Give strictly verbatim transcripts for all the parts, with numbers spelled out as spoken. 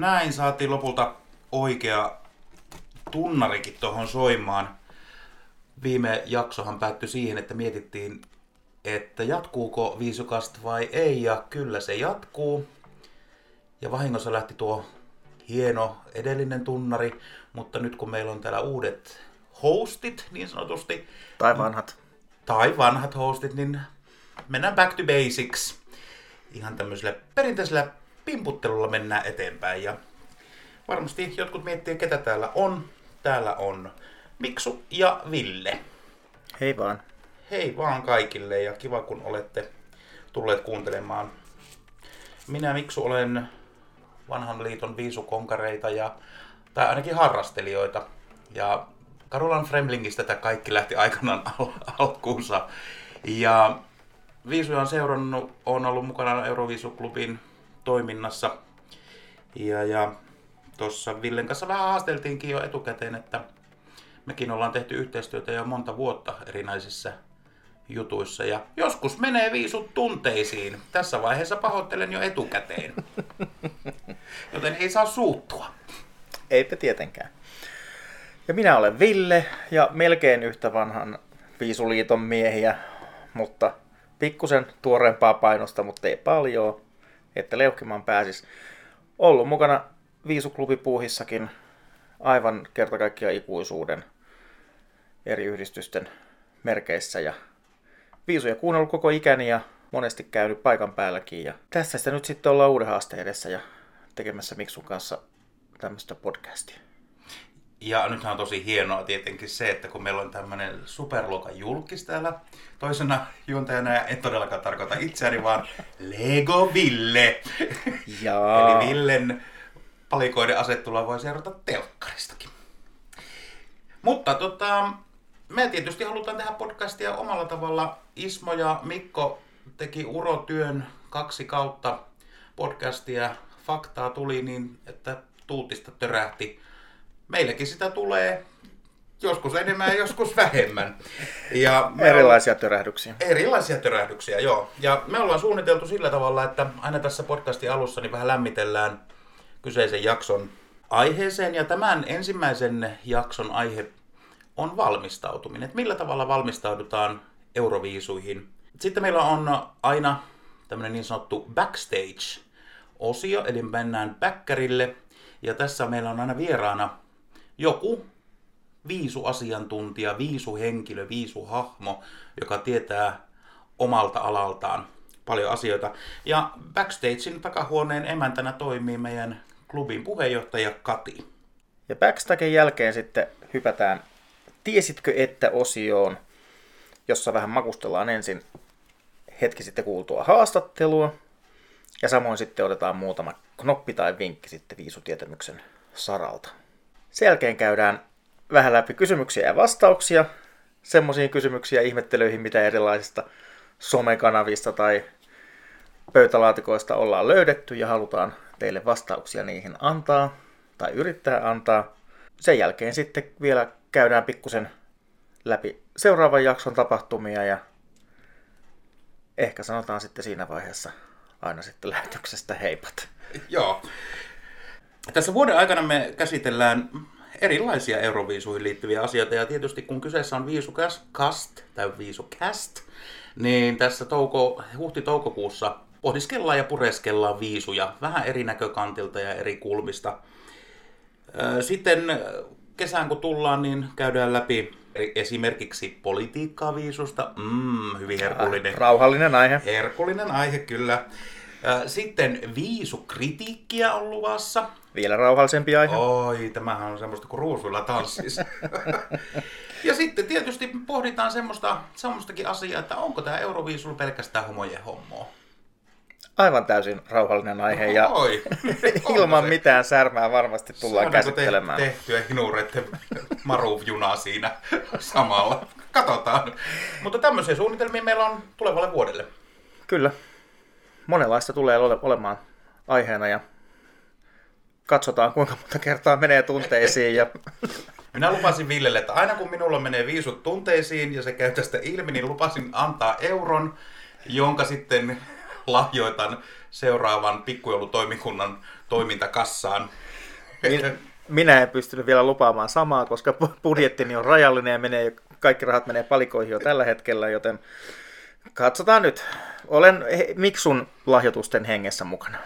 näin saatiin lopulta oikea tunnarikin tuohon soimaan. Viime jaksohan päättyi siihen, että mietittiin, että jatkuuko Viisukast vai ei, ja kyllä se jatkuu. Ja vahingossa lähti tuo hieno edellinen tunnari, mutta nyt kun meillä on täällä uudet hostit niin sanotusti. Tai vanhat. Tai vanhat hostit, niin mennään back to basics. Ihan tämmöisellä perinteisellä pimputtelulla mennään eteenpäin. Ja varmasti jotkut miettii, ketä täällä on. Täällä on Miksu ja Ville. Hei vaan. Hei vaan kaikille ja kiva kun olette tulleet kuuntelemaan. Minä Miksu olen vanhan liiton viisukonkareita ja, tai ainakin harrastelijoita. Ja Karulan Fremlingistä tämä kaikki lähti aikanaan al- alkuunsa. Ja viisuja on seurannut, on ollut mukana Euroviisuklubin toiminnassa. Ja, ja tuossa Villen kanssa vähän haasteltiinkin jo etukäteen, että mekin ollaan tehty yhteistyötä jo monta vuotta erinäisissä jutuissa ja joskus menee viisut tunteisiin. Tässä vaiheessa pahoittelen jo etukäteen, joten ei saa suuttua. Eipä tietenkään. Ja minä olen Ville ja melkein yhtä vanhan viisuliiton miehiä, mutta pikkusen tuoreempaa painosta, mutta ei paljon, että leuhkimaan pääsis. Ollut mukana viisuklubipuuhissakin aivan kerta kaikkiaan ikuisuuden eri yhdistysten merkeissä ja viisuja kuunnellut koko ikäni ja monesti käynyt paikan päälläkin. Ja tässä sitä nyt sitten ollaan uuden haasteen edessä ja tekemässä Miksun kanssa tämmöistä podcastia. Ja nythän on tosi hienoa tietenkin se, että kun meillä on tämmöinen superluokan julkis täällä toisena juontajana, ja en todellakaan tarkoita itseäni, vaan Lego Ville. Eli Villen palikoiden asettelua voi seurata telkkaristakin. Mutta tota, me tietysti halutaan tehdä podcastia omalla tavalla. Ismo ja Mikko teki urotyön kaksi kautta podcastia. Faktaa tuli niin, että tuutista törähti. Meilläkin sitä tulee joskus enemmän ja joskus vähemmän. Ja erilaisia törähdyksiä. Erilaisia törähdyksiä, joo. Ja me ollaan suunniteltu sillä tavalla, että aina tässä podcastin alussa niin vähän lämmitellään kyseisen jakson aiheeseen. Ja tämän ensimmäisen jakson aihe on valmistautuminen. Että millä tavalla valmistaudutaan euroviisuihin. Sitten meillä on aina tämmöinen niin sanottu backstage-osio, eli mennään backkärille. Ja tässä meillä on aina vieraana joku viisuasiantuntija, viisuhenkilö, viisuhahmo, joka tietää omalta alaltaan paljon asioita. Ja backstagein takahuoneen emäntänä toimii meidän klubin puheenjohtaja Kati. Ja backstagen jälkeen sitten hypätään tiesitkö että osioon, jossa vähän makustellaan ensin hetki sitten kuultua haastattelua. Ja samoin sitten otetaan muutama knoppi tai vinkki sitten viisutietämyksen saralta. Sen jälkeen käydään vähän läpi kysymyksiä ja vastauksia. Semmoisia kysymyksiä ihmettelyihin, mitä erilaisista somekanavista tai pöytälaatikoista ollaan löydetty ja halutaan teille vastauksia niihin antaa tai yrittää antaa. Sen jälkeen sitten vielä käydään pikkusen läpi seuraavan jakson tapahtumia ja ehkä sanotaan sitten siinä vaiheessa aina sitten lähetyksestä heipat. Joo. Tässä vuoden aikana me käsitellään erilaisia euroviisuihin liittyviä asioita ja tietysti kun kyseessä on viisukast tai viisukast, niin tässä touko, huhti-toukokuussa pohdiskellaan ja pureskellaan viisuja vähän eri näkökantilta ja eri kulmista. Sitten kesään kun tullaan, niin käydään läpi esimerkiksi politiikkaa viisusta. Mm, hyvin herkullinen. Rauhallinen aihe. Herkullinen aihe, kyllä. Sitten viisukritiikkiä on luvassa. Vielä rauhallisempi aihe. Oi, tämähän on semmoista kuin ruusuilla tanssis. Ja sitten tietysti pohditaan semmoista, semmoistakin asiaa, että onko tämä euroviisulla pelkästään homojen hommoa. Aivan täysin rauhallinen aihe no, ja oi, ilman mitään särmää varmasti tullaan saadaanko käsittelemään. Saadaanko te, tehtyä hinureiden maruvjunaa siinä samalla? Katsotaan. Mutta tämmöisiä suunnitelmia meillä on tulevalle vuodelle. Kyllä. Monenlaista tulee ole, olemaan aiheena ja katsotaan kuinka monta kertaa menee tunteisiin. Ja minä lupasin Villelle, että aina kun minulla menee viisut tunteisiin ja se käy tästä ilmi, niin lupasin antaa euron, jonka sitten lahjoitan seuraavan pikkujoulutoimikunnan toimintakassaan. Minä en pystynyt vielä lupaamaan samaa, koska budjettini on rajallinen ja menee, kaikki rahat menee palikoihin jo tällä hetkellä, joten katsotaan nyt. Olen Miksun lahjoitusten hengessä mukana.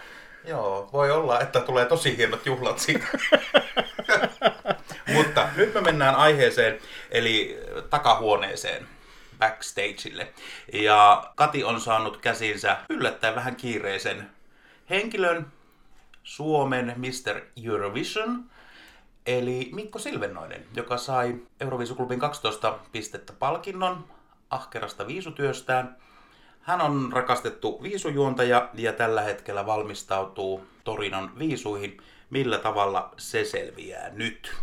Joo, voi olla, että tulee tosi hienot juhlat siitä. Mutta nyt me mennään aiheeseen, eli takahuoneeseen, backstageille. Ja Kati on saanut käsinsä yllättäen vähän kiireisen henkilön, Suomen mister Eurovision, eli Mikko Silvennoinen, joka sai Euroviisuklubin kaksitoista pistettä palkinnon ahkerasta viisutyöstään. Hän on rakastettu viisujuontaja ja tällä hetkellä valmistautuu Torinon viisuihin. Millä tavalla se selviää nyt?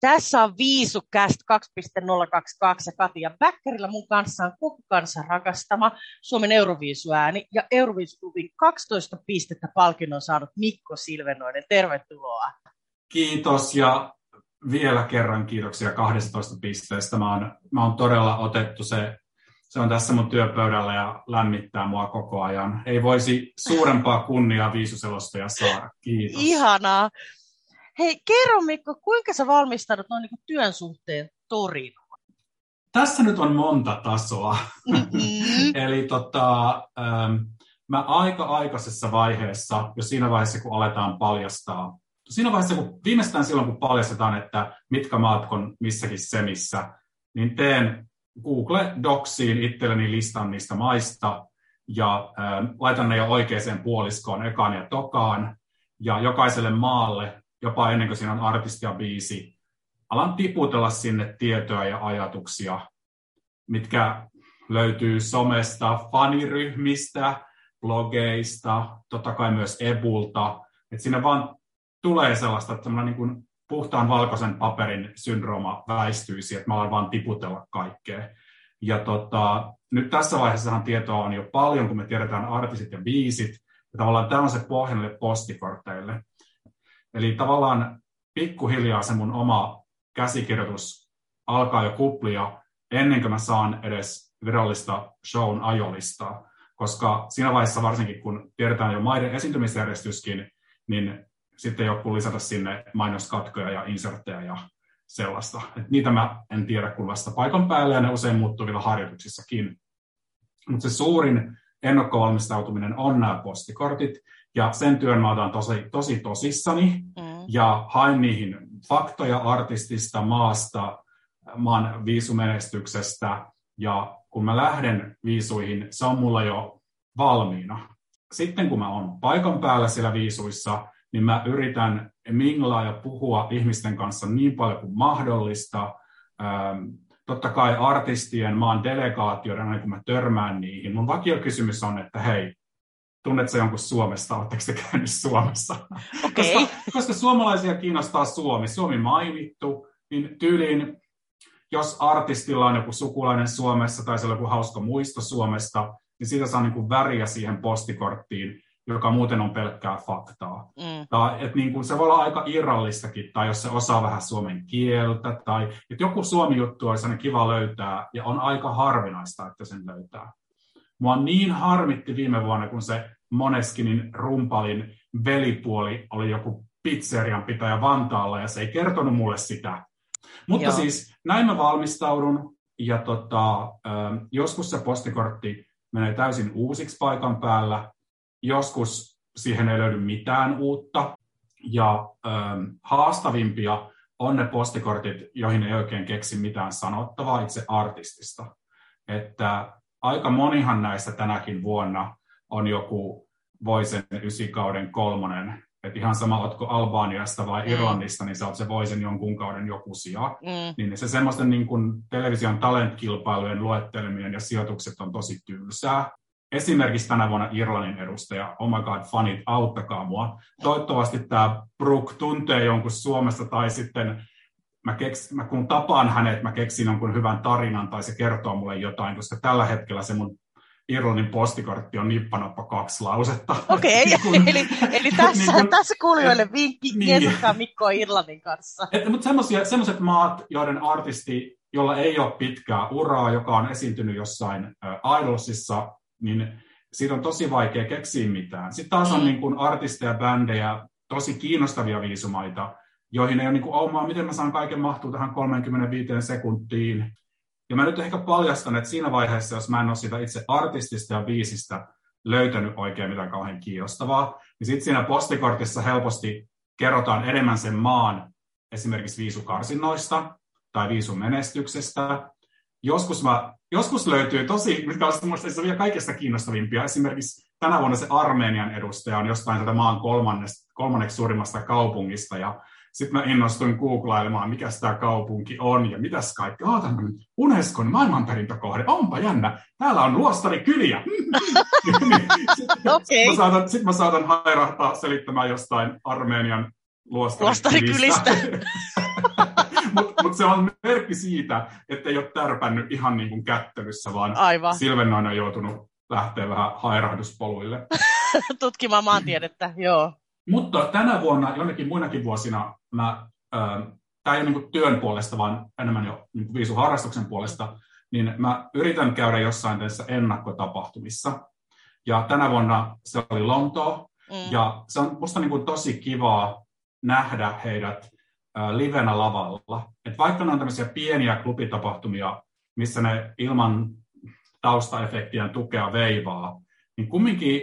Tässä on Viisucast kaksi piste nolla kaksikymmentäkaksi ja Katja Bäkkärillä mun kanssaan koko kansan rakastama Suomen Euroviisuääni ja Euroviisuklubin kaksitoista pistettä palkinnon saanut Mikko Silvennoinen. Tervetuloa. Kiitos ja vielä kerran kiitoksia kaksitoista pisteestä. Mä oon, mä oon todella otettu se, se on tässä mun työpöydällä ja lämmittää mua koko ajan. Ei voisi suurempaa kunniaa viisuselostajaa saada. Kiitos. Ihanaa. Hei, kerro Mikko, kuinka sä valmistaudut noin niin kuin työn suhteen Torinoon? Tässä nyt on monta tasoa. Mm-hmm. Eli tota, ähm, mä aika aikaisessa vaiheessa, jo siinä vaiheessa kun aletaan paljastaa, siinä vaiheessa kun, viimeistään silloin kun paljastetaan, että mitkä maat on missäkin semissä, niin teen Google Docsiin itselleni listan niistä maista ja ähm, laitan ne jo oikeaan puoliskoon, ekaan ja tokaan, ja jokaiselle maalle, jopa ennen kuin siinä on artisti ja biisi, alan tiputella sinne tietoa ja ajatuksia, mitkä löytyy somesta, faniryhmistä, blogeista, totta kai myös ebulta. Et siinä vaan tulee sellaista, että niin kuin puhtaan valkoisen paperin syndrooma väistyisi, että mä alan vaan tiputella kaikkea. Ja tota, nyt tässä vaiheessahan tietoa on jo paljon, kun me tiedetään artistit ja biisit. Ja tavallaan tämä on se pohja näille postikorteille. Eli tavallaan pikkuhiljaa se mun oma käsikirjoitus alkaa jo kuplia ennen kuin mä saan edes virallista shown ajolistaa. Koska siinä vaiheessa varsinkin, kun tiedetään jo maiden esiintymisjärjestyskin, niin sitten joku lisätä sinne mainoskatkoja ja insertteja ja sellaista. Et niitä mä en tiedä kuin vasta paikan päälle ja ne usein muuttuu vielä harjoituksissakin. Mutta se suurin ennakkovalmistautuminen on nämä postikortit. Ja sen työn mä otan tosi, tosi tosissani mm. ja hain niihin faktoja artistista, maasta, maan viisumenestyksestä. Ja kun mä lähden viisuihin, se on mulla jo valmiina. Sitten kun mä oon paikan päällä siellä viisuissa, niin mä yritän minglaa ja puhua ihmisten kanssa niin paljon kuin mahdollista. Ähm, totta kai artistien, maan delegaatioiden, aina kun mä törmään niihin. Mun vakiokysymys on, että hei, tunnetko jonkun Suomesta? Oletteko te käynyt Suomessa? Okay. Koska, koska suomalaisia kiinnostaa Suomi. Suomi mainittu, niin tyyliin, jos artistilla on joku sukulainen Suomessa tai siellä on joku hauska muisto Suomesta, niin siitä saa niin kuin väriä siihen postikorttiin, joka muuten on pelkkää faktaa. Mm. Tai, et niin kuin se voi olla aika irrallistakin, tai jos se osaa vähän suomen kieltä, tai että joku suomi-juttu olisi aina kiva löytää, ja on aika harvinaista, että sen löytää. Mua niin harmitti viime vuonna, kun se Moneskinin rumpalin velipuoli oli joku pizzerian pitäjä Vantaalla, ja se ei kertonut mulle sitä. Mutta Joo. siis näin mä valmistaudun, ja tota, joskus se postikortti menee täysin uusiksi paikan päällä, joskus siihen ei löydy mitään uutta, ja ähm, haastavimpia on ne postikortit, joihin ei oikein keksi mitään sanottavaa itse artistista. Että aika monihan näissä tänäkin vuonna on joku Voisen ysikauden kolmonen. Että ihan sama, oletko Albaniasta vai mm. Irlannista, niin sä oot se Voisen jonkun kauden joku sija. Mm. Niin se semmoisten niin kun television talentkilpailujen luetteleminen ja sijoitukset on tosi tylsää. Esimerkiksi tänä vuonna Irlannin edustaja, oh my god, fanit, auttakaa mua. Toivottavasti tämä Brooke tuntee jonkun Suomesta tai sitten Mä keks, mä kun tapaan hänet, mä keksin jonkun hyvän tarinan tai se kertoo mulle jotain, koska tällä hetkellä se mun Irlannin postikortti on nippanoppa kaksi lausetta. Okei, okay, eli, eli tässä, niin kun, tässä kuulijoille vinkki, niin, keskaa Mikkoa Irlannin kanssa. Et, mutta semmoiset maat, joiden artisti jolla ei ole pitkää uraa, joka on esiintynyt jossain Idolsissa, niin siitä on tosi vaikea keksiä mitään. Sitten taas on niin kuin artisteja, bändejä, tosi kiinnostavia viisumaita, joihin ei ole niin kuin omaa, miten mä saan kaiken mahtua tähän kolmekymmentäviisi sekuntiin. Ja mä nyt ehkä paljastan, että siinä vaiheessa, jos mä en ole sitä itse artistista ja biisistä löytänyt oikein mitään kauhean kiinnostavaa, niin sitten siinä postikortissa helposti kerrotaan enemmän sen maan esimerkiksi viisukarsinnoista tai viisumenestyksestä. Joskus, mä, joskus löytyy tosi, mitkä on semmoista vielä kaikista kiinnostavimpia. Esimerkiksi tänä vuonna se Armenian edustaja on jostain sieltä maan kolmanneksi suurimmasta kaupungista. Ja sitten mä innostuin googlailemaan, mikä tämä kaupunki on ja mitäs kaikki. Aa, tämä on Unescon maailmanperintökohde. Onpa jännä. Täällä on luostarikyliä. Sitten okay. sit mä saatan hairahtaa selittämään jostain Armenian luostarikylistä. Mutta mut se on merkki siitä, että ei ole tärpännyt ihan niin kuin kättelyssä, vaan aivan. Silvennoinen on joutunut lähteä vähän hairahduspoluille. Tutkimaan maantiedettä, joo. Mutta tänä vuonna, jonnekin muinakin vuosina, mä, ää, tää ei ole niin kuin työn puolesta, vaan enemmän jo niin kuin viisuharrastuksen puolesta, niin mä yritän käydä jossain tässä ennakkotapahtumissa. Ja tänä vuonna se oli Lontoo, mm. ja se on musta niin kuin tosi kivaa nähdä heidät livenä lavalla. Et vaikka ne on tämmöisiä pieniä klubitapahtumia, missä ne ilman taustaefektien tukea veivaa, niin kumminkin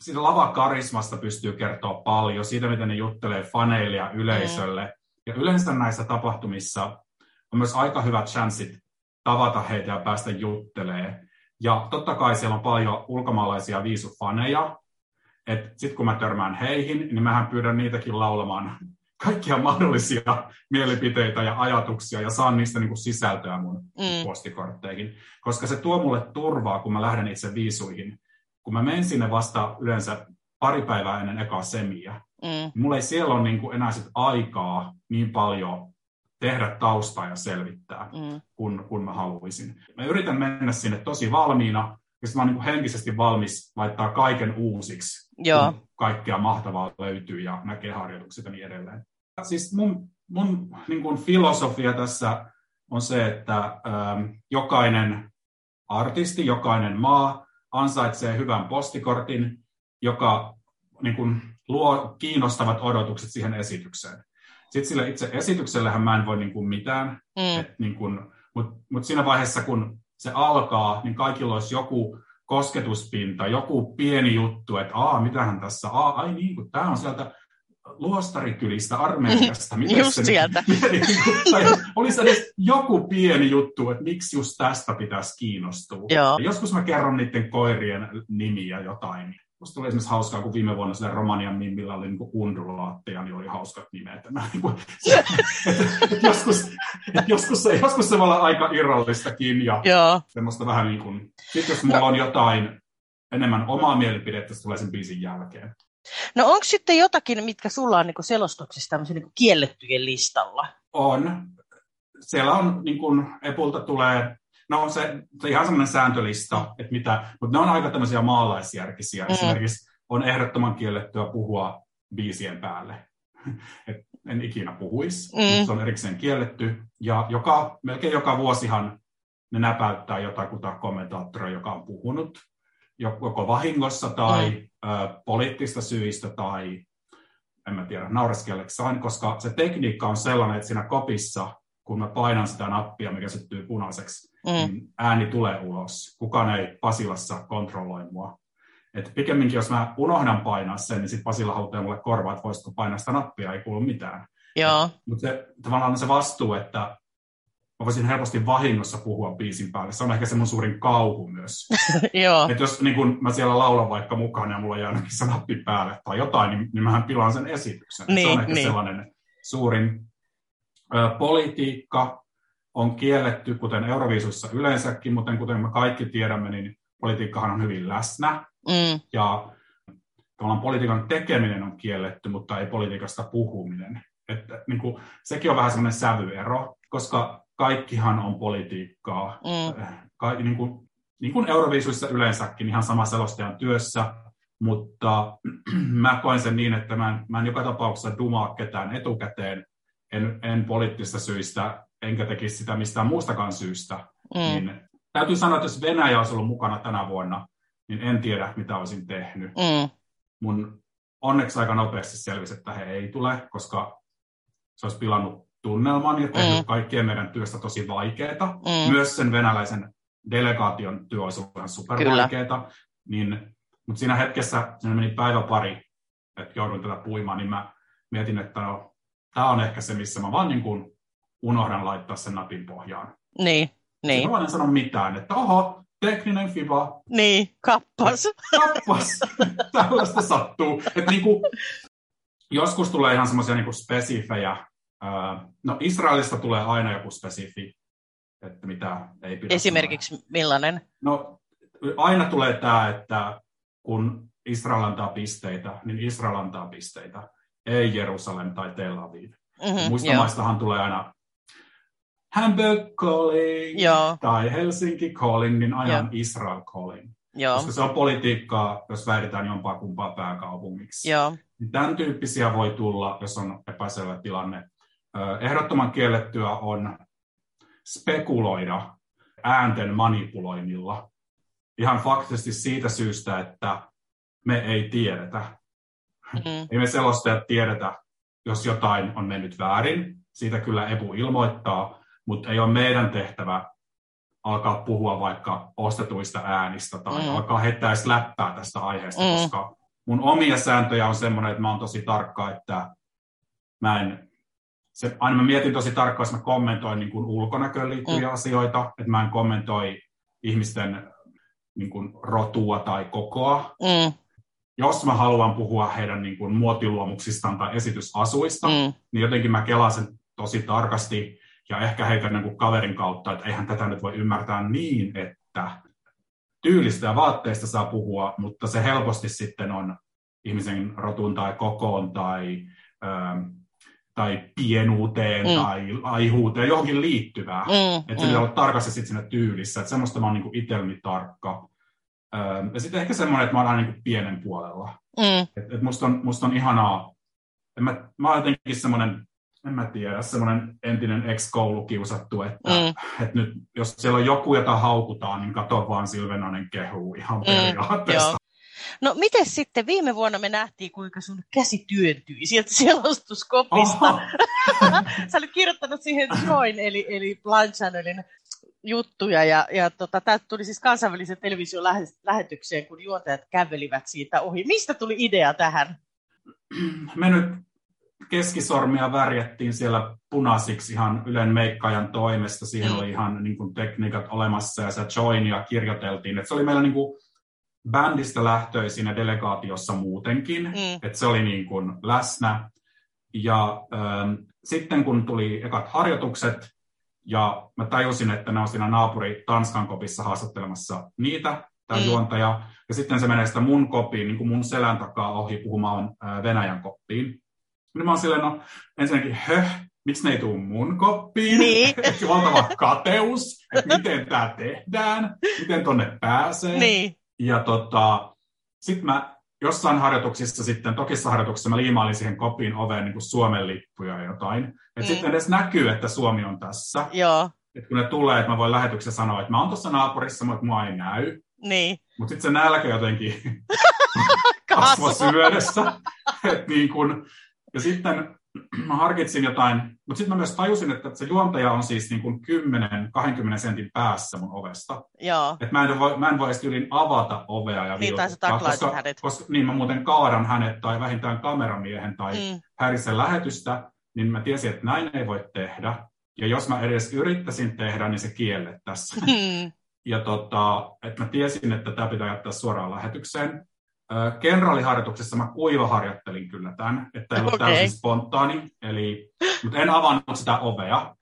siitä lavakarismasta pystyy kertoa paljon, siitä miten ne juttelee faneille ja yleisölle. Mm. Ja yleensä näissä tapahtumissa on myös aika hyvät chanssit tavata heitä ja päästä juttelemaan. Ja totta kai siellä on paljon ulkomaalaisia viisufaneja. Sitten kun mä törmään heihin, niin mähän pyydän niitäkin laulamaan kaikkia mahdollisia mielipiteitä ja ajatuksia ja saan niistä niin kuin sisältöä mun mm. postikortteihin. Koska se tuo mulle turvaa, kun mä lähden itse viisuihin. Kun mä menen sinne vasta yleensä pari päivää ennen ekaa semiä, mm. mulla ei siellä ole niin kuin enää sit aikaa niin paljon tehdä taustaa ja selvittää, mm. kun, kun mä haluaisin. Mä yritän mennä sinne tosi valmiina, koska mä oon niin kuin henkisesti valmis laittaa kaiken uusiksi, joo. kun kaikkea mahtavaa löytyy ja näkee harjoitukset ja niin edelleen. Siis mun, mun niin kuin filosofia tässä on se, että ö, jokainen artisti, jokainen maa ansaitsee hyvän postikortin, joka niin kuin luo kiinnostavat odotukset siihen esitykseen. Sitten sillä itse esityksellähän mä en voi niin kuin mitään, mm. niin mutta mut siinä vaiheessa kun se alkaa, niin kaikilla olisi joku kosketuspinta, joku pieni juttu, että aa, mitähän tässä, aa, ai niin kuin tämä on sieltä luostarikylistä, Armeniasta. Just se, sieltä. Olisi edes joku pieni juttu, että miksi just tästä pitäisi kiinnostua. Joo. Joskus mä kerron niiden koirien nimiä jotain. Musta tuli esimerkiksi hauskaa, kun viime vuonna sille Romanian Mimmillä oli niinku undulaatteja, niin oli hauskat nimet. joskus, joskus, joskus se voi olla aika irrallistakin. Ja semmoista vähän niin kuin, sit jos mulla on jotain enemmän omaa mielipidettä, se tulee sen biisin jälkeen. No onko sitten jotakin, mitkä sulla on niinku selostuksessa tämmöisen niinku kiellettyjen listalla? On. Siellä on, niin kun Epulta tulee, no se, se ihan semmoinen sääntölista, että mitä, mutta ne on aika tämmöisiä maalaisjärkisiä. Mm. Esimerkiksi on ehdottoman kiellettyä puhua biisien päälle. Et en ikinä puhuisi, mm. mutta se on erikseen kielletty. Ja joka, melkein joka vuosihan ne näpäyttää jotakuta kommentaattoria, joka on puhunut. Joko vahingossa tai mm. ö, poliittista syistä tai, en mä tiedä, nauraskelleksi aina, koska se tekniikka on sellainen, että siinä kopissa, kun mä painan sitä nappia, mikä syttyy punaiseksi, mm. niin ääni tulee ulos. Kukaan ei Pasilassa kontrolloi mua. Et pikemminkin, jos mä unohdan painaa sen, niin sitten Pasilla halutaan mulle korvaa, että voisitko painaa sitä nappia, ei kuulu mitään. Mutta tavallaan se vastuu, että mä voisin helposti vahingossa puhua biisin päälle. Se on ehkä se mun suurin kauhu myös. Että jos niin kun mä siellä laulan vaikka mukaan ja mulla jää se nappi päälle tai jotain, niin, niin mähän pilaan sen esityksen. Niin, se on ehkä niin. sellainen suurin. Ö, politiikka on kielletty, kuten Euroviisuissa yleensäkin, mutta kuten me kaikki tiedämme, niin politiikkahan on hyvin läsnä. Mm. Ja tavallaan politiikan tekeminen on kielletty, mutta ei politiikasta puhuminen. Että, niin kun, sekin on vähän sellainen sävyero, koska kaikkihan on politiikkaa. Mm. Ka- niin kuin, niin kuin Euroviisuissa yleensäkin, ihan sama selostajan työssä, mutta mä koen sen niin, että mä en, mä en joka tapauksessa dumaa ketään etukäteen, en, en poliittisista syistä, enkä tekisi sitä mistään muustakaan syystä. Mm. Niin täytyy sanoa, että jos Venäjä olisi ollut mukana tänä vuonna, niin en tiedä, mitä olisin tehnyt. Mm. Mun onneksi aika nopeasti selvisi, että he ei tule, koska se olisi pilannut tunnelman ja tehnyt mm. kaikkien meidän työstä tosi vaikeaa. Mm. Myös sen venäläisen delegaation työ olisi ollut ihan supervaikeaa. Niin, mutta siinä hetkessä, siinä meni päivä pari, että joudun tätä puimaan, niin mä mietin, että no, tämä on ehkä se, missä mä vaan niin kuin unohdan laittaa sen napin pohjaan. Niin, niin. Mä vaan en sano mitään, että oho, tekninen fiba. Niin, kappas. Kappas. Tällaista sattuu. Että niin kuin, joskus tulee ihan semmoisia niin kuin spesifejä. No Israelista tulee aina joku spesifi, että mitä ei pidä. Esimerkiksi sanoa. Millainen? No aina tulee tämä, että kun Israel antaa pisteitä, niin Israel antaa pisteitä. Ei Jerusalem tai Tel Aviv. Mm-hmm, muista maistahan tulee aina Hamburg calling joo. tai Helsinki calling, niin aina joo. Israel calling. Joo. Koska se on politiikkaa, jos väitetään jompaa kumpaa pääkaupungiksi. Joo. Tämän tyyppisiä voi tulla, jos on epäselvä tilanne. Ehdottoman kiellettyä on spekuloida äänten manipuloinnilla. Ihan faktisesti siitä syystä, että me ei tiedetä. Mm. Ei me selostajat tiedetä, jos jotain on mennyt väärin. Siitä kyllä E B U ilmoittaa, mutta ei ole meidän tehtävä alkaa puhua vaikka ostetuista äänistä tai mm. alkaa heittää läppää tästä aiheesta, mm. koska mun omia sääntöjä on semmoinen, että mä oon tosi tarkka, että mä en... Se, aina mä mietin tosi tarkkaan, jos mä kommentoin niin kuin ulkonäköön liittyviä mm. asioita, että mä en kommentoi ihmisten niin kuin rotua tai kokoa. Mm. Jos mä haluan puhua heidän niin kuin muotiluomuksistaan tai esitysasuista, mm. niin jotenkin mä kelaan sen tosi tarkasti ja ehkä heitän niin kuin kaverin kautta, että eihän tätä nyt voi ymmärtää niin, että tyylistä ja vaatteista saa puhua, mutta se helposti sitten on ihmisen rotun tai kokoon tai... Öö, tai pienuuteen mm. tai aihuuteen, johonkin liittyvää. Mm, että se mm. pitää olla tarkasti sitten siinä tyylissä. Että semmoista mä oon niinku itselleni tarkka. Öö, ja sitten ehkä semmoinen, että mä oon aina niinku pienen puolella. Mm. Että et musta, musta on ihanaa. En mä, mä oon jotenkin semmoinen, en mä tiedä, semmoinen entinen ex-koulukiusattu, että mm. et nyt jos siellä on joku, jota haukutaan, niin kato vaan Silvennoinen kehuu ihan mm. periaatteessa. No miten sitten viime vuonna me nähtiin, kuinka sun käsi työntyi sieltä selostuskopista. Sä olit kirjoittanut siihen Join, eli, eli Blanchanelin juttuja, ja, ja tota, tämä tuli siis kansainväliseen televisiolähetykseen, kun juontajat kävelivät siitä ohi. Mistä tuli idea tähän? Me nyt keskisormia värjättiin siellä punaisiksi ihan Ylen meikkaajan toimesta. Siihen oli ihan niin kuin, tekniikat olemassa, ja se Joinia kirjoiteltiin. Et se oli meillä niin kuin bändistä lähtöisin ja delegaatiossa muutenkin, mm. että se oli niin kuin läsnä. Ja ähm, sitten kun tuli ekat harjoitukset, ja mä tajusin, että ne on siinä naapuri Tanskan kopissa haastattelemassa niitä, tämä mm. juontaja. Ja sitten se menee sitä mun kopiin, niin kuin mun selän takaa ohi puhumaan äh, Venäjän koppiin. Niin mä oon silleen, no ensinnäkin, höh, miksi ne ei tule mun koppiin? Niin. Valtava kateus, että miten tää tehdään, miten tonne pääsee. Niin. Ja tota, sitten mä jossain harjoituksissa sitten, tokissa harjoituksessa mä liimailin siihen kopin oveen niin kuin Suomen lippuja ja jotain. Että mm. sitten edes näkyy, että Suomi on tässä. Joo. Että kun ne tulee, että mä voin lähetyksessä sanoa, että mä oon tuossa naapurissa, mutta mua ei näy. Niin. Mutta sitten se nälkä jotenkin kasvoi syödessä. Et niin kun, ja sitten mä harkitsin jotain, mutta sitten mä myös tajusin, että se juontaja on siis niin kuin kymmenen kaksikymmentä sentin päässä mun ovesta. Joo. Että mä en voi, mä en voi edes yliin avata ovea ja niin, vilkuttaa, koska, koska niin mä muuten kaadan hänet tai vähintään kameramiehen tai mm. häirisen lähetystä, niin mä tiesin, että näin ei voi tehdä. Ja jos mä edes yrittäisin tehdä, niin se kiellettäisiin. Mm. Ja tota, että mä tiesin, että tämä pitää jättää suoraan lähetykseen. Kenraaliharjoituksessa mä kuivaharjoittelin kyllä tämän, että ei ollut okay. täysin spontaani, eli, mutta en avannut sitä ovea.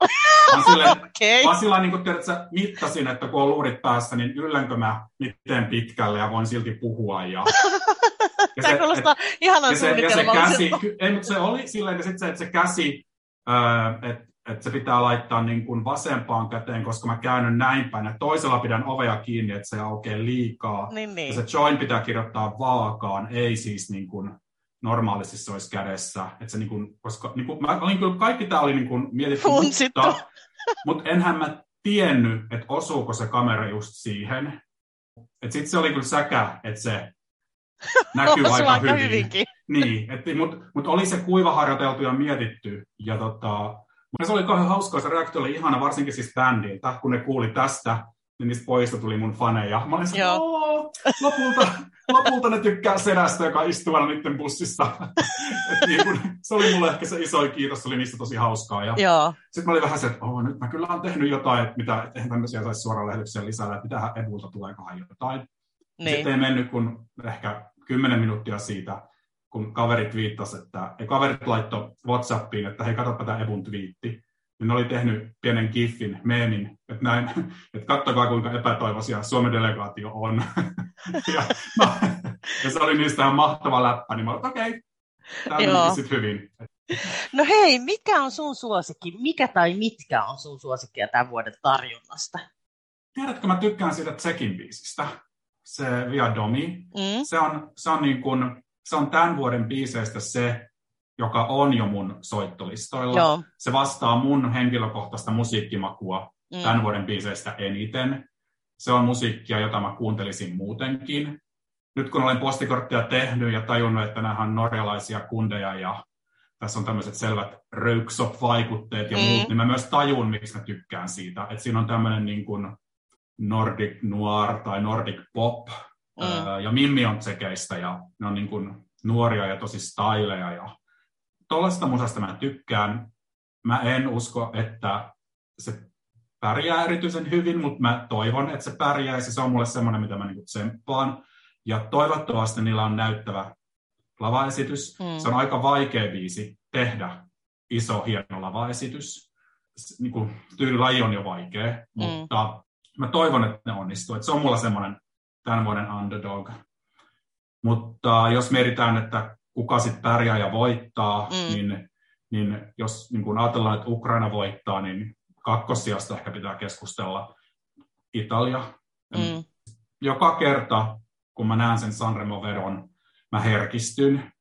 Mä silleen, okay. mä silleen niin kun tiedät, että mittasin, että kun on luurit päässä, niin yllänkö mä miten pitkälle ja voin silti puhua. Ja, ja se kuulostaa ihanan suunnitelmallisesta. Ei, mutta se oli silleen, ja sitten se, että se käsi, että että se pitää laittaa niin kuin vasempaan käteen, koska mä käännyn näin päin, ja toisella pidän ovea kiinni, että se ei aukea liikaa. Niin, niin. Ja se join pitää kirjoittaa vaakaan, ei siis niin kuin normaalisti se olisi kädessä. Että se niin kuin, koska niin kuin, mä olin kyllä, kaikki tämä oli niin kuin mietitty, mutta, mutta enhän mä tiennyt, että osuuko se kamera just siihen. Että sitten se oli kyllä säkä, että se näkyy aika hyvin. Hyvinkin. Niin, mutta mut oli se kuiva harjoiteltu ja mietitty. Ja tota, se oli kauhean hauskaa, se reaktio oli ihana, varsinkin siis bändiltä, kun ne kuuli tästä. Niin niistä pojista tuli mun faneja. Mä olin se, lopulta, lopulta ne tykkää sedästä, joka istuu aina niiden bussissa. Niin kun, se oli mulle ehkä se isoin kiitos, se oli niistä tosi hauskaa. Sitten mä olin vähän se, että oh, nyt mä kyllä oon tehnyt jotain, että mitä, eihän tämmöisiä saisi suoraan lähetykseen lisää, että mitähän Edulta tuleekaan jotain. Niin. Sitten ei mennyt kun ehkä kymmenen minuuttia siitä, kun kaverit viittasi, että ei, kaverit laittoi WhatsAppiin, että hei, katsotpa tämä Ebun twiitti. Ne oli tehnyt pienen kiffin, meemin, että näin, että katsokaa kuinka epätoivoisia Suomen delegaatio on. ja, no, ja se oli niistä ihan mahtava läppä, niin mä olin, okei, okay, tämä meni sitten hyvin. No hei, mikä on sun suosikki, mikä tai mitkä on sun suosikkia tämän vuoden tarjonnasta? Tiedätkö, mä tykkään siitä Tsekin biisistä, se Via Domi. Mm. Se on, se on, niin kun, se on tämän vuoden biiseistä se, joka on jo mun soittolistoilla. Joo. Se vastaa mun henkilökohtaista musiikkimakua mm. tämän vuoden biiseistä eniten. Se on musiikkia, jota mä kuuntelisin muutenkin. Nyt kun olen postikorttia tehnyt ja tajunnut, että nämä on norjalaisia kundeja ja tässä on tämmöiset selvät röyksopp-vaikutteet ja mm. muut, niin mä myös tajun, miksi mä tykkään siitä. Että siinä on tämmöinen niin kuin Nordic Noir tai Nordic Pop. Mm. Ja Mimmi on tsekeistä ja ne on niin kuin nuoria ja tosi styleja ja tuollaista musasta mä tykkään. Mä en usko, että se pärjää erityisen hyvin, mutta mä toivon, että se pärjäisi. Se on mulle semmoinen, mitä mä niinku tsemppaan. Ja toivottavasti niillä on näyttävä lavaesitys. Mm. Se on aika vaikea biisi tehdä iso, hieno lavaesitys. Niinku, tyylilaji on jo vaikea, mutta mm. mä toivon, että ne onnistuu. Et se on mulla semmoinen tämän vuoden underdog. Mutta jos mietitään, että kuka sitten pärjää ja voittaa, mm. niin, niin jos niin kun ajatellaan, että Ukraina voittaa, niin kakkossijasta ehkä pitää keskustella Italia. Mm. Joka kerta, kun mä näen sen Sanremo-vedon, mä herkistyn.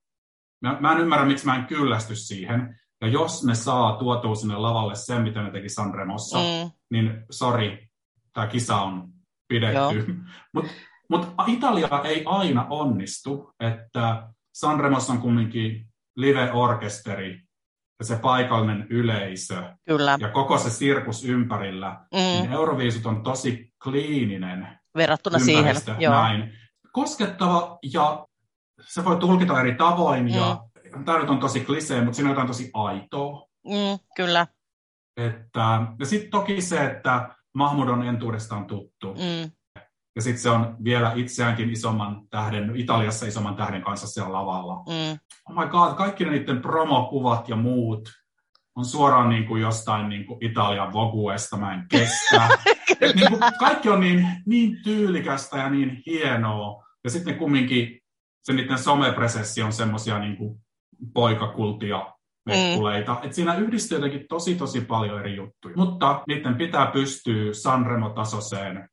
Mä, mä en ymmärrä, miksi mä en kyllästy siihen. Ja jos ne saa tuotua sinne lavalle sen, mitä ne teki Sanremossa, mm. niin sori, tämä kisa on pidetty. Mutta mut Italia ei aina onnistu, että Sanremossa on kumminkin live-orkesteri ja se paikallinen yleisö. Kyllä. Ja koko se sirkus ympärillä. Mm. Niin Euroviisut on tosi kliininen verrattuna siihen. Näin. Koskettava ja se voi tulkita eri tavoin. Mm. Ja tämä nyt on tosi klisee, mutta siinä on jotain tosi aitoa. Mm, kyllä. Että, ja sitten toki se, että Mahmud on entuudestaan tuttu. Mm. Ja sitten se on vielä itseäänkin isomman tähden, Italiassa isomman tähden kanssa siellä lavalla. Mm. Oh my god, kaikki ne niiden promokuvat ja muut on suoraan niin kuin jostain niin kuin Italian voguesta, mä en kestä. Et niin kuin kaikki on niin, niin tyylikästä ja niin hienoa. Ja sitten kumminkin se niiden somepresenssi on semmoisia niin kuin poikakultia vekkuleita. Mm. Et siinä yhdistyy jotenkin tosi tosi paljon eri juttuja. Mutta niiden pitää pystyä Sanremo-tasoiseen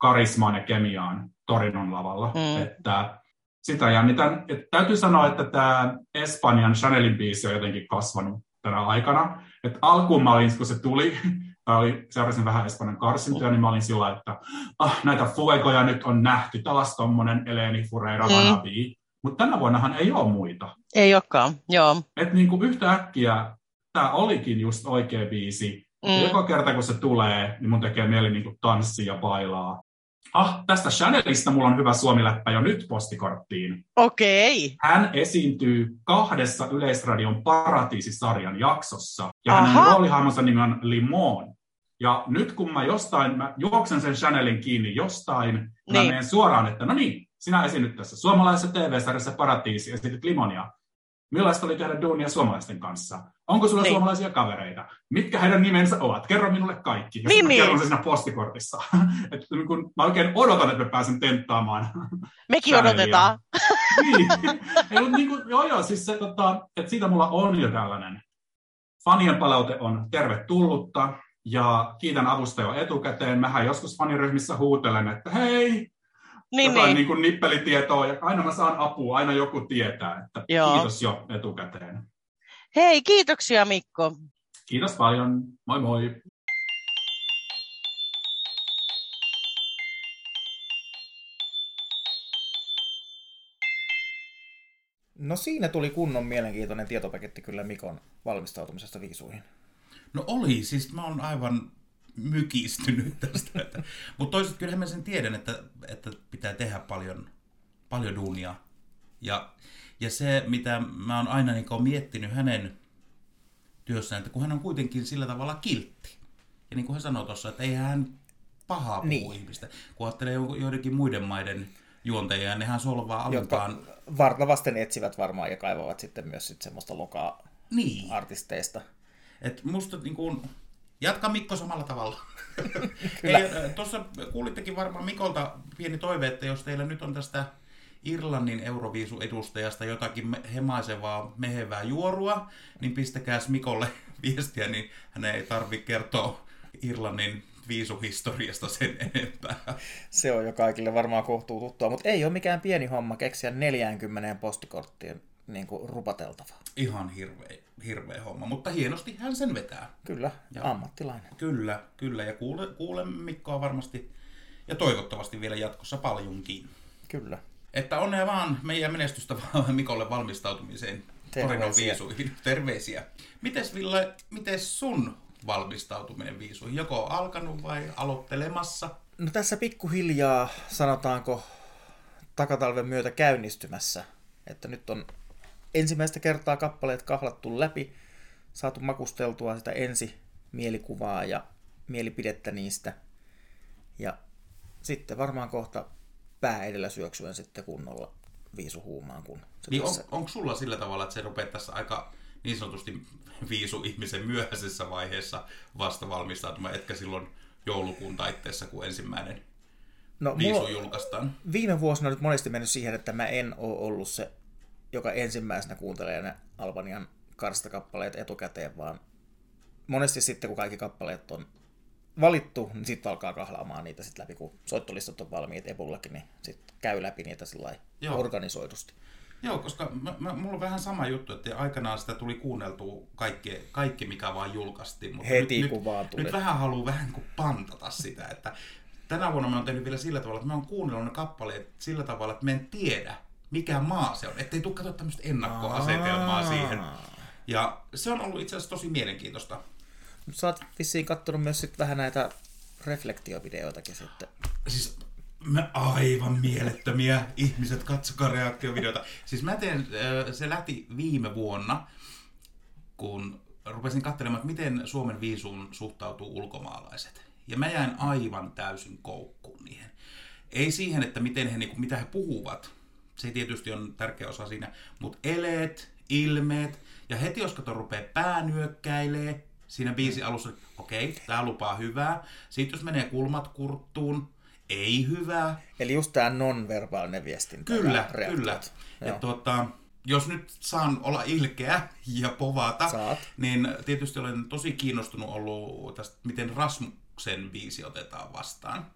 karismaan ja kemiaan Torinon lavalla. Mm. Että sitä jännitän. Että täytyy sanoa, että tämä Espanjan Chanelin biisi on jotenkin kasvanut tänä aikana. Että alkuun mä olin, kun se tuli, tai oli, seurasin vähän Espanjan karsintoja, niin mä olin sillä, että ah, näitä fuegoja nyt on nähty. Tällaista tommonen Eleni Fureira Vanabi. Mm. Mutta tänä vuonnahan ei ole muita. Ei olekaan, joo. Että niinku yhtä äkkiä tämä olikin just oikea biisi. Mm. Joka kerta, kun se tulee, niin mun tekee mieli niinku tanssia ja bailaa. Ah, tästä Chanelista mulla on hyvä suomiläppä jo nyt postikorttiin. Okei. Okay. Hän esiintyy kahdessa Yleisradion Paratiisi-sarjan jaksossa. Ja Aha. hänen roolihahmonsa nimi on Limoon. Ja nyt kun mä jostain, mä juoksen sen Chanelin kiinni jostain, niin. Mä menen suoraan, että no niin, sinä esiinnyt tässä suomalaisessa T V-sarjassa Paratiisi, esitit Limonia. Millaista oli tehdä duunia suomalaisten kanssa? Onko sulla niin. suomalaisia kavereita? Mitkä heidän nimensä ovat? Kerro minulle kaikki. Ja niin, sitten niin. kerron sen siinä postikortissa. Että kun mä oikein odotan, että mä pääsen tenttaamaan. Mekin Chaneliaan. Odotetaan. Niin. Ei ollut niin kuin, joo joo, siis se, tota, että siitä mulla on jo tällainen. Fanien palaute on tervetullutta. Ja kiitän avustajaa etukäteen. Mähän joskus faniryhmissä huutelen, että hei, niin, jotain niin. Niin kuin nippelitietoa, ja aina mä saan apua, aina joku tietää, että joo. Kiitos jo etukäteen. Hei, kiitoksia Mikko. Kiitos paljon, moi moi. No siinä tuli kunnon mielenkiintoinen tietopaketti kyllä Mikon valmistautumisesta viisuihin. No oli, siis mä oon aivan mykistynyt tästä. Mutta toisaalta kyllähän mä sen tiedän, että, että pitää tehdä paljon, paljon duunia. Ja, ja se, mitä mä oon aina niin miettinyt hänen työssään, että kun hän on kuitenkin sillä tavalla kiltti. Ja niin kuin hän sanoi tuossa, että eihän hän pahaa puhu niin. Ihmistä. Kun ajattelee joidenkin muiden maiden juontajia, ja nehän solvaa alunkaan. Varta vasten etsivät varmaan ja kaivavat sitten myös sit semmoista lokaa niin. Artisteista. Et musta niin kun, jatka Mikko samalla tavalla. Tuossa kuulittekin varmaan Mikolta pieni toive, että jos teillä nyt on tästä Irlannin Euroviisu-edustajasta jotakin hemaisevaa, mehevää juorua, niin pistäkääs Mikolle viestiä, niin hänen ei tarvitse kertoa Irlannin viisuhistoriasta sen enempää. Se on jo kaikille varmaan kohtuututtua, mutta ei ole mikään pieni homma keksiä neljäkymmentä postikorttiin niin kuin rupateltavaa. Ihan hirveä, hirveä homma, mutta hienosti hän sen vetää. Kyllä, ja ammattilainen. Kyllä, kyllä, ja kuule, kuulemme Mikkoa varmasti ja toivottavasti vielä jatkossa paljonkin. Kyllä. Että onnea vaan meidän menestystä vaan Mikolle valmistautumiseen Torinon viisuihin. Terveisiä. Mites Ville, mites sun valmistautuminen viisuihin? Joko alkanut vai aloittelemassa? No tässä pikkuhiljaa, sanotaanko, takatalven myötä käynnistymässä. Että nyt on ensimmäistä kertaa kappaleet kahlattu läpi, saatu makusteltua sitä ensi mielikuvaa ja mielipidettä niistä. Ja sitten varmaan kohta pää edellä syöksyen sitten kunnolla viisuhuumaan. Kun niin on, onko sulla sillä tavalla, että se rupeaa tässä aika niin sanotusti viisuihmisen myöhäisessä vaiheessa vasta valmistautumaan, etkä silloin joulukuun taitteessa, kun ensimmäinen no, viisu julkaistaan? Viime vuosina on nyt monesti mennyt siihen, että mä en ole ollut se, joka ensimmäisenä kuuntelee ne Albanian karstakappaleet etukäteen, vaan monesti sitten, kun kaikki kappaleet on valittu, niin sitten alkaa kahlaamaan niitä sit läpi, kun soittolistat on valmiit Ebullakin, niin sitten käy läpi niitä Joo. organisoidusti. Joo, koska mä, mä, mulla on vähän sama juttu, että aikanaan sitä tuli kuunneltua kaikki, kaikki mikä vaan julkaistiin. Mutta heti nyt, kun vaan tuli. Nyt vähän haluaa vähän kuin pantata sitä, että tänä vuonna mä oon tehnyt vielä sillä tavalla, että mä oon kuunnellut ne kappaleet sillä tavalla, että mä en tiedä, mikä maa se on, ettei tule katsoa tämmöistä ennakkoasetelmaa Aa. siihen. Ja se on ollut itse asiassa tosi mielenkiintoista. Sä oot vissiin kattonut myös sit vähän näitä reflektiovideoitakin sitten. Siis mä aivan mielettömiä ihmiset, katsokaa reaktiovideoita. Siis mä teen, se lähti viime vuonna, kun rupesin katselemaan, että miten Suomen viisuun suhtautuu ulkomaalaiset. Ja mä jäin aivan täysin koukkuun niihin. Ei siihen, että miten he, mitä he puhuvat. Se tietysti on tärkeä osa siinä, mutta eleet, ilmeet, ja heti jos kato rupeaa päänyökkäilee siinä biisin alussa, okei, okay, tää lupaa hyvää. Sitten jos menee kulmat kurttuun, ei hyvää. Eli just tää nonverbaalinen viestintä. Kyllä, kyllä. Ja tuota, jos nyt saan olla ilkeä ja povata, saat. Niin tietysti olen tosi kiinnostunut ollut tästä, miten Rasmuksen biisi otetaan vastaan.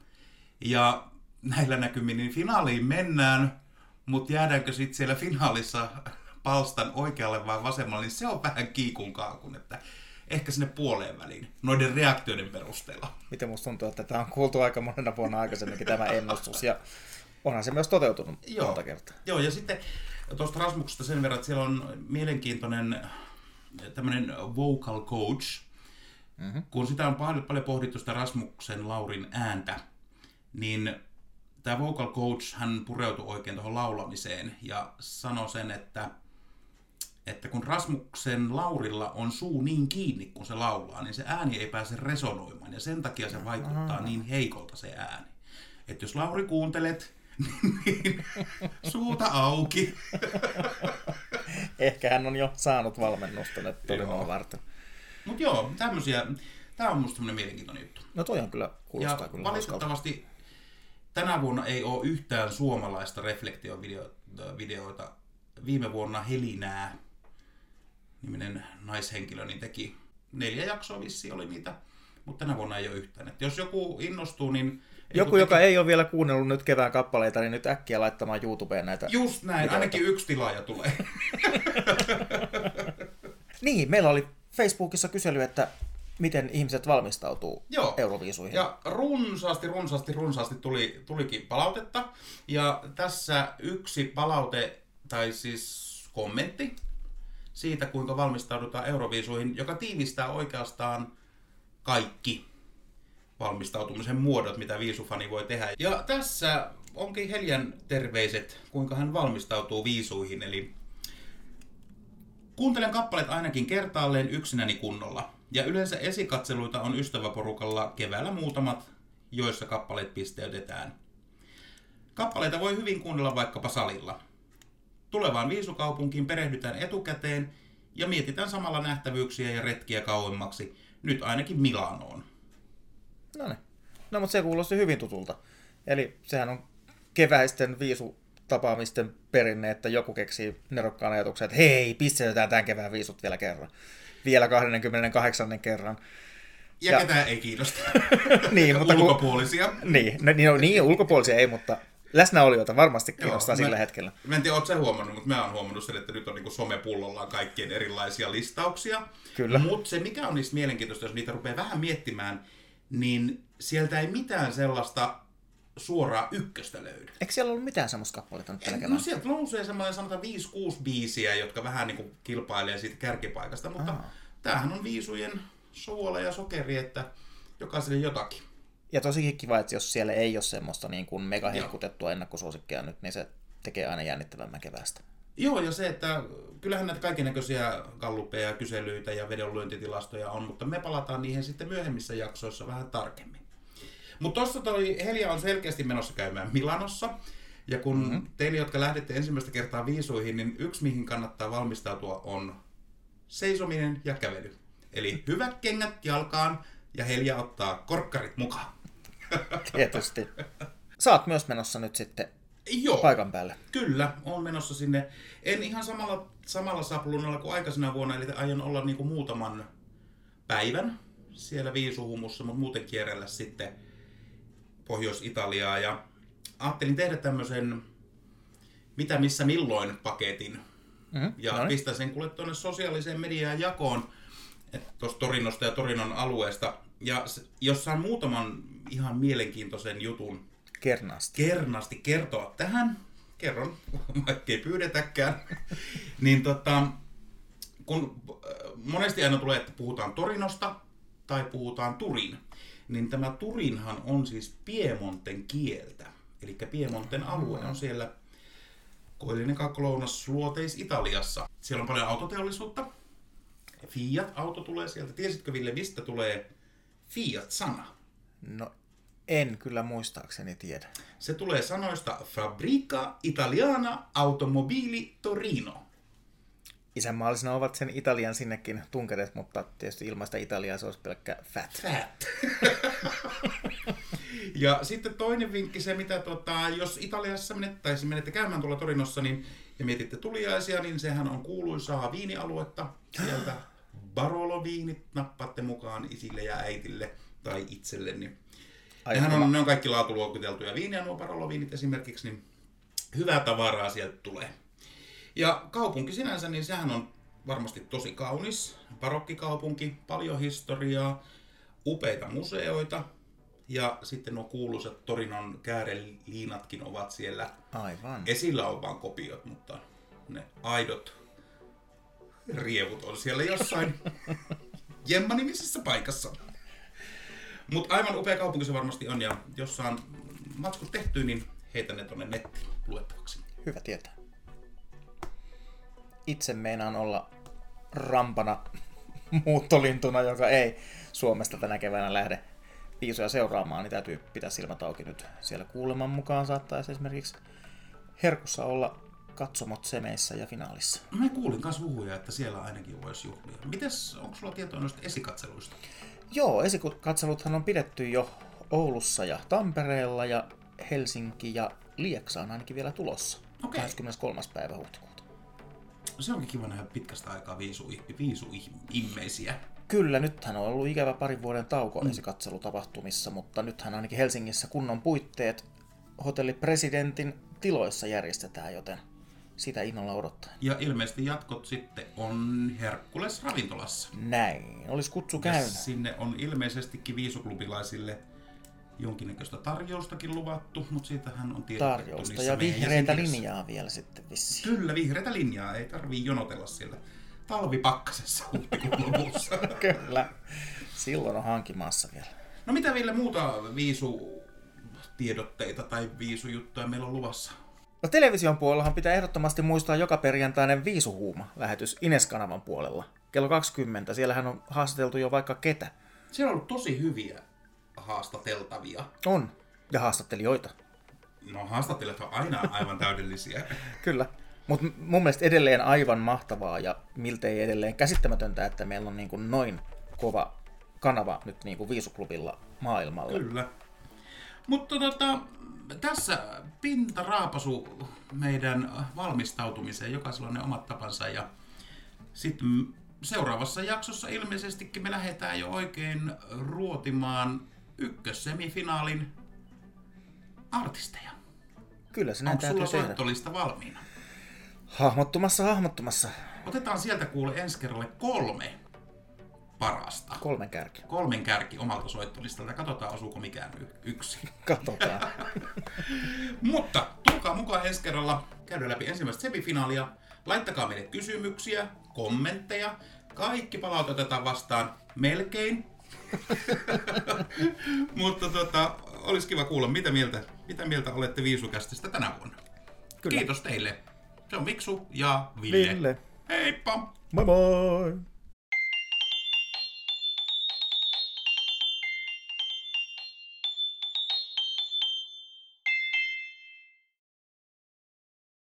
Ja näillä näkymin niin finaaliin mennään. Mutta jäädäänkö sitten siellä finaalissa palstan oikealle vai vasemmalle, niin se on vähän kiikun kaakun, että ehkä sinne puoleen väliin, noiden reaktioiden perusteella. Miten musta tuntuu, että tämä on kuultu aika monena vuonna aikaisemminkin tämä ennustus, ja onhan se myös toteutunut Joo. monta kertaa. Joo, ja sitten tuosta Rasmuksesta sen verran, että siellä on mielenkiintoinen tämmöinen vocal coach, mm-hmm. kun sitä on paljon, paljon pohdittu sitä Rasmuksen Laurin ääntä, niin tämä vocal coach, hän pureutui oikein tuohon laulamiseen ja sanoi sen, että, että kun Rasmuksen Laurilla on suu niin kiinni, kun se laulaa, niin se ääni ei pääse resonoimaan ja sen takia se vaikuttaa niin heikolta se ääni. Että jos Lauri kuuntelet, niin suuta auki. Ehkä hän on jo saanut valmennusta Torinoa varten. Mutta joo, tämmöisiä, tämä on musta semmoinen mielenkiintoinen juttu. No toi on kyllä, kuulostaa ja kyllä. Ja valitettavasti tänä vuonna ei ole yhtään suomalaista reflektiovideoita. Viime vuonna Helinää, niminen naishenkilö, niin teki neljä jaksoa vissiin oli niitä, mutta tänä vuonna ei ole yhtään. Et jos joku innostuu, niin Joku, joka teki... ei ole vielä kuunnellut nyt kevään kappaleita, niin nyt äkkiä laittamaan YouTubeen näitä. Just näin, videoita. Ainakin yksi tilaaja tulee. Niin, meillä oli Facebookissa kysely, että miten ihmiset valmistautuu Joo. euroviisuihin. Ja runsaasti, runsaasti, runsaasti tuli, tulikin palautetta. Ja tässä yksi palaute, tai siis kommentti siitä, kuinka valmistaudutaan euroviisuihin, joka tiivistää oikeastaan kaikki valmistautumisen muodot, mitä viisufani voi tehdä. Ja tässä onkin Helian terveiset, kuinka hän valmistautuu viisuihin. Eli kuuntelen kappalet ainakin kertaalleen yksinäni kunnolla. Ja yleensä esikatseluita on ystäväporukalla keväällä muutamat, joissa kappaleet pisteytetään. Kappaleita voi hyvin kuunnella vaikkapa salilla. Tulevaan viisukaupunkiin perehdytään etukäteen ja mietitään samalla nähtävyyksiä ja retkiä kauemmaksi, nyt ainakin Milanoon. No niin. No, mutta se kuulosti hyvin tutulta. Eli sehän on keväisten viisutapaamisten perinne, että joku keksii nerokkaan ajatuksen, että hei, pisteytetään tämän kevään viisut vielä kerran. Vielä kaksikymmentäkahdeksannen kerran. Ja, ja... ketään ei kiinnosta. niin, mutta ulkopuolisia. Kun... Niin, no, niin, no, niin, ulkopuolisia ei, mutta läsnäolijoita varmasti kiinnostaa Joo, sillä mä, hetkellä. Mä en tiedä, ootko sä huomannut, mutta mä oon huomannut sen, että nyt on niinku somepullollaan kaikkien erilaisia listauksia. Kyllä. Mutta se, mikä on niistä mielenkiintoista, jos niitä rupeaa vähän miettimään, niin sieltä ei mitään sellaista suoraa ykköstä löydy. Eikö siellä ollut mitään semmoista kappaletta nyt tällä kertaa? No sieltä nousee semmoinen sanotaan viisi kuusi biisiä, jotka vähän niin kuin kilpailee siitä kärkipaikasta, mutta Aha. tämähän on viisujen suola ja sokeri, että jokaiselle jotakin. Ja tosikin kiva, että jos siellä ei ole semmoista niin kuin megahilkutettua ennakkosuosikkia nyt, niin se tekee aina jännittävämmän keväästä. Joo, ja se, että kyllähän näitä kaikennäköisiä gallupeja, kyselyitä ja vedonlyöntitilastoja on, mutta me palataan niihin sitten myöhemmissä jaksoissa vähän tarkemmin. Mutta tuossa toi Helia on selkeästi menossa käymään Milanossa, ja kun mm-hmm. teille, jotka lähdette ensimmäistä kertaa viisuihin, niin yksi mihin kannattaa valmistautua on seisominen ja kävely. Eli hyvät kengät jalkaan, ja Helia ottaa korkkarit mukaan. Tietysti. Sä oot myös menossa nyt sitten Joo, paikan päälle. Kyllä, olen menossa sinne. En ihan samalla, samalla sapluunalla kuin aikaisena vuonna, eli aion olla niinku muutaman päivän siellä viisuhumussa, mutta muuten kierrellä sitten Pohjois-Italiaa. Ja ajattelin tehdä tämmöisen mitä missä milloin paketin. Mm-hmm. Ja Noin. Pistän sen kuule tuonne sosiaaliseen mediaan jakoon tuosta Torinosta ja Torinon alueesta. Ja jos saan muutaman ihan mielenkiintoisen jutun Kernaasti. Kernaasti kertoa tähän, kerron, vaikkei pyydetäkään, niin tota, kun monesti aina tulee, että puhutaan Torinosta tai puhutaan Turin, niin tämä Turinhan on siis Piemonten kieltä, eli Piemonten alue on siellä koillinen kakkolounas Luoteis-Italiassa. Siellä on paljon autoteollisuutta, Fiat-auto tulee sieltä. Tiesitkö Ville, mistä tulee Fiat-sana? No. En kyllä muistaakseni tiedä. Se tulee sanoista Fabbrica Italiana Automobili Torino. Isänmaallisena ovat sen Italian sinnekin tunkeneet, mutta tietysti ilmaista Italiaa se olisi pelkkä fat. Fat. Ja sitten toinen vinkki se, mitä tota, jos Italiassa menettäisiin, menette käymään tuolla Torinossa niin, ja mietitte tuliaisia, niin sehän on kuuluisaa viinialuetta. Sieltä Barolo-viinit nappaatte mukaan isille ja äitille tai itselle, niin Nehän on, ne on kaikki laatuluokiteltuja viiniä, nuo Barolo-viinit esimerkiksi, niin hyvää tavaraa sieltä tulee. Ja kaupunki sinänsä, niin sehän on varmasti tosi kaunis. Barokkikaupunki, paljon historiaa, upeita museoita ja sitten nuo kuuluisat Torinon kääreliinatkin ovat siellä. Aivan. Esillä on vaan kopiot, mutta ne aidot rievut on siellä jossain Jemma-nimisessä paikassa. Mutta aivan upea kaupunki se varmasti on, ja jos saan matskut tehtyä, niin heitän ne tuonne nettiin luettavaksi. Hyvä tietää. Itse meinaan olla rampana muuttolintuna, joka ei Suomesta tänä keväänä lähde viisuja seuraamaan, niin täytyy pitää silmät auki nyt. Siellä kuuleman mukaan saattaisi esimerkiksi herkussa olla katsomot semeissä ja finaalissa. Mä kuulin myös huhuja, että siellä ainakin voisi juhlia. Mites, onko sulla tietoa noista esikatseluista? Joo, esikatseluthan on pidetty jo Oulussa ja Tampereella ja Helsinki ja Lieksa on ainakin vielä tulossa. Okei. kahdeskymmeneskolmas päivä huhtikuuta. Se onkin kiva nähdä pitkästä aikaa viisuimmeisiä. Kyllä, nythän on ollut ikävä parin vuoden tauko mm. katselutapahtumissa, mutta nythän ainakin Helsingissä kunnon puitteet hotelli Presidentin tiloissa järjestetään, joten sitä innolla odottaen. Ja ilmeisesti jatkot sitten on Herkules ravintolassa. Näin, olisi kutsu käynä. Sinne on ilmeisestikin viisuklubilaisille jonkinnäköistä tarjoustakin luvattu, mutta siitähän on tiedetty. Tarjousta ja vihreitä linjaa vielä sitten vissiin. Kyllä, vihreitä linjaa, ei tarvii jonotella siellä talvipakkasessa huhtikuun lopussa. Kyllä, silloin on hankimaassa vielä. No mitä vielä muuta viisutiedotteita tai viisujuttuja meillä on luvassa? No television puolellahan pitää ehdottomasti muistaa joka perjantainen Viisuhuuma-lähetys Ines-kanavan puolella. kello kaksikymmentä, siellähän on haastateltu jo vaikka ketä. Siellä on ollut tosi hyviä haastateltavia. On, ja haastattelijoita. No haastattelijat on aina aivan täydellisiä. Kyllä, mutta mun mielestä edelleen aivan mahtavaa ja miltei edelleen käsittämätöntä, että meillä on niin kuin noin kova kanava nyt niin kuin Viisuklubilla maailmalla. Kyllä. Mutta tota, tässä pintaraapasu meidän valmistautumiseen, jokaisella on ne omat tapansa, ja sitten seuraavassa jaksossa ilmeisestikin me lähdetään jo oikein ruotimaan ykkössemifinaalin artisteja. Kyllä se näin täytyy tehdä. Onko sulla soittolista valmiina? Hahmottumassa, hahmottumassa. Otetaan sieltä kuule ensi kerralle kolme parasta. Kolmen kärki. Kolmen kärki omalta soittolistalta. Katsotaan, osuuko mikään y- yksi. Katsotaan. Mutta tulkaa mukaan ensi kerralla. Käydään läpi ensimmäistä semifinaalia. Laittakaa meille kysymyksiä, kommentteja. Kaikki palaut otetaan vastaan melkein. Mutta tota, olisi kiva kuulla, mitä mieltä, mitä mieltä olette Viisukästistä tänä vuonna. Kyllä. Kiitos teille. Se on Miksu ja Ville. Ville. Heippa! Moi moi!